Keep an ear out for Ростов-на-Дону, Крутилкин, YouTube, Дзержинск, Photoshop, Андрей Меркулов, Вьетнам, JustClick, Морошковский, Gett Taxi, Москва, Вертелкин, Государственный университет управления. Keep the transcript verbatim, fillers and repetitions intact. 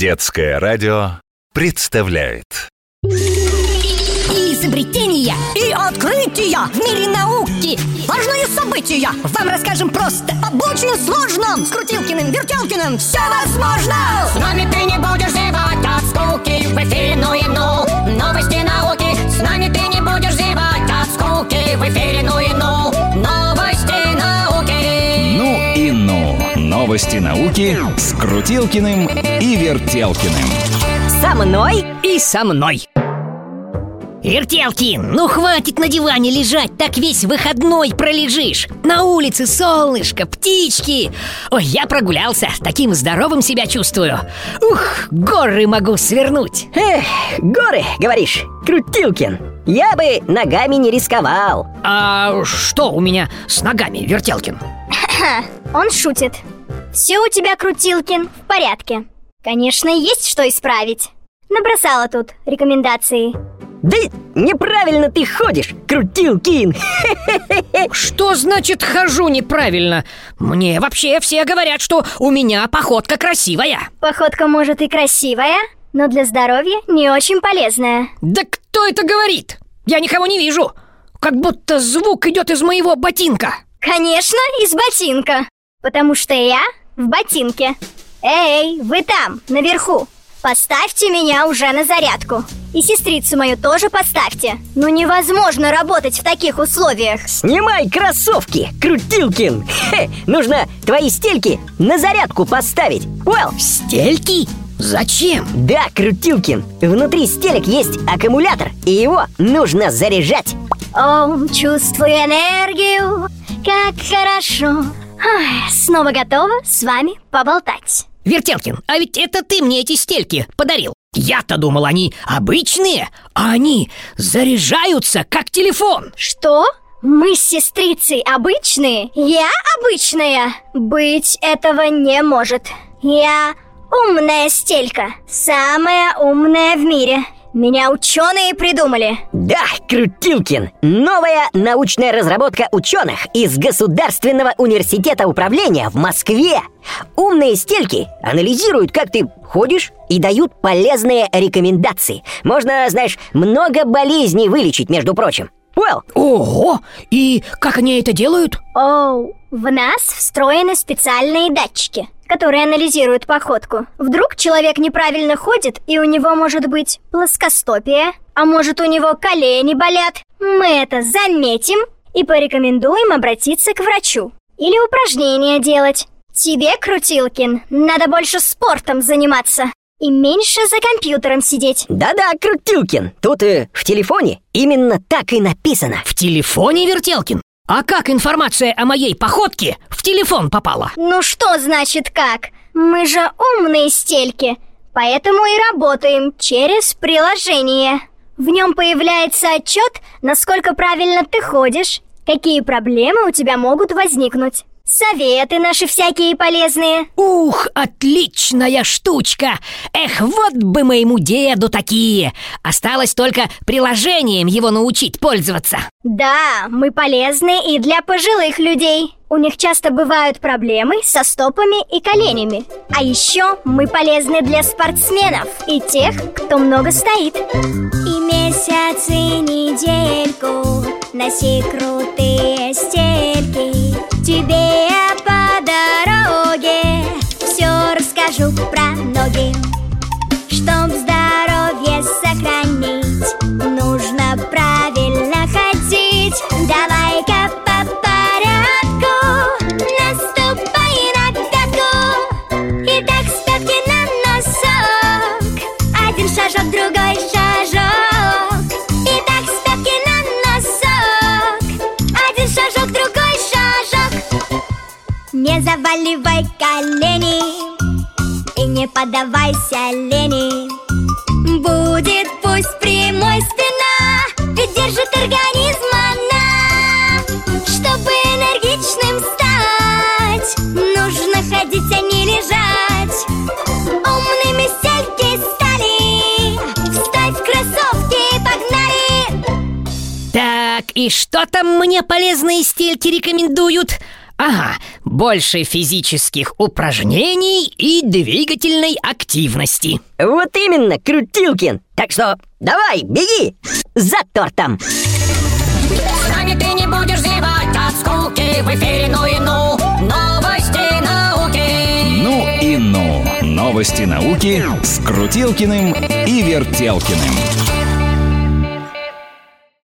Детское радио представляет. Изобретения и открытия в мире науки. Важные события вам расскажем просто об очень сложном. С Крутилкиным, Вертелкиным все возможно. С нами ты не будешь зевать от скуки. В эфире ну и ну. Новости науки. С нами ты не будешь зевать от скуки. В эфире ну и ну. Новости науки. Ну и ну. Новости науки с Крутилкиным и Вертелкиным. Со мной и со мной. Вертелкин, ну хватит на диване лежать, так весь выходной пролежишь. На улице солнышко, птички. Ой, я прогулялся, таким здоровым себя чувствую. Ух, горы могу свернуть. Эх, горы, говоришь, Крутилкин? Я бы ногами не рисковал. А что у меня с ногами, Вертелкин? Он шутит. Все у тебя, Крутилкин, в порядке. Конечно, есть что исправить. Набросала тут рекомендации. Да неправильно ты ходишь, Крутилкин. Что значит хожу неправильно? Мне вообще все говорят, что у меня походка красивая. Походка, может, и красивая, но для здоровья не очень полезная. Да кто это говорит? Я никого не вижу. Как будто звук идет из моего ботинка. Конечно, из ботинка. Потому что я в ботинке. Эй, вы там, наверху, поставьте меня уже на зарядку. И сестрицу мою тоже поставьте. Ну невозможно работать в таких условиях. Снимай кроссовки, Крутилкин. Хе, нужно твои стельки на зарядку поставить. Уэлл, стельки? Зачем? Да, Крутилкин, внутри стелек есть аккумулятор, и его нужно заряжать. О, чувствую энергию, как хорошо. Ой, снова готова с вами поболтать. Вертелкин, а ведь это ты мне эти стельки подарил. Я-то думал, они обычные, а они заряжаются, как телефон. Что? Мы с сестрицей обычные? Я обычная? Быть этого не может. Я умная стелька, самая умная в мире. Меня ученые придумали. Да, Крутилкин, новая научная разработка ученых из Государственного университета управления в Москве. Умные стельки анализируют, как ты ходишь, и дают полезные рекомендации. Можно, знаешь, много болезней вылечить, между прочим. Well. Ого! И как они это делают? Оу, в нас встроены специальные датчики, которые анализируют походку. Вдруг человек неправильно ходит, и у него может быть плоскостопие, а может у него колени болят. Мы это заметим и порекомендуем обратиться к врачу. Или упражнения делать. Тебе, Крутилкин, надо больше спортом заниматься. И меньше за компьютером сидеть. Да-да, Крутилкин, тут э, в телефоне именно так и написано. В телефоне, Вертелкин? А как информация о моей походке в телефон попала? Ну что значит как? Мы же умные стельки, поэтому и работаем через приложение. В нем появляется отчет, насколько правильно ты ходишь, какие проблемы у тебя могут возникнуть. Советы наши всякие полезные. Ух, отличная штучка! Эх, вот бы моему деду такие! Осталось только приложением его научить пользоваться. Да, мы полезны и для пожилых людей. У них часто бывают проблемы со стопами и коленями. А еще мы полезны для спортсменов и тех, кто много стоит. И месяц, и недельку носи крутые стельки. Тебе я по дороге все расскажу про ноги. Чтоб здоровье сохранить, нужно правильно ходить. Давай-ка по порядку, наступай на пятку. Итак, ставки на носок, один шажок, другой шажок. Не заваливай колени и не поддавайся лени. Будет пусть прямой спина, ведь держит организм она. Чтобы энергичным стать, нужно ходить, а не лежать. Умными стельки стали, вставь в кроссовки и погнали. Так, и что там мне полезные стельки рекомендуют? Ага, больше физических упражнений и двигательной активности. Вот именно, Крутилкин. Так что давай, беги за тортом. С нами ты не будешь зевать от скуки в эфире, ну и ну. Новости науки. Ну и ну. Новости науки с Крутилкиным и Вертелкиным.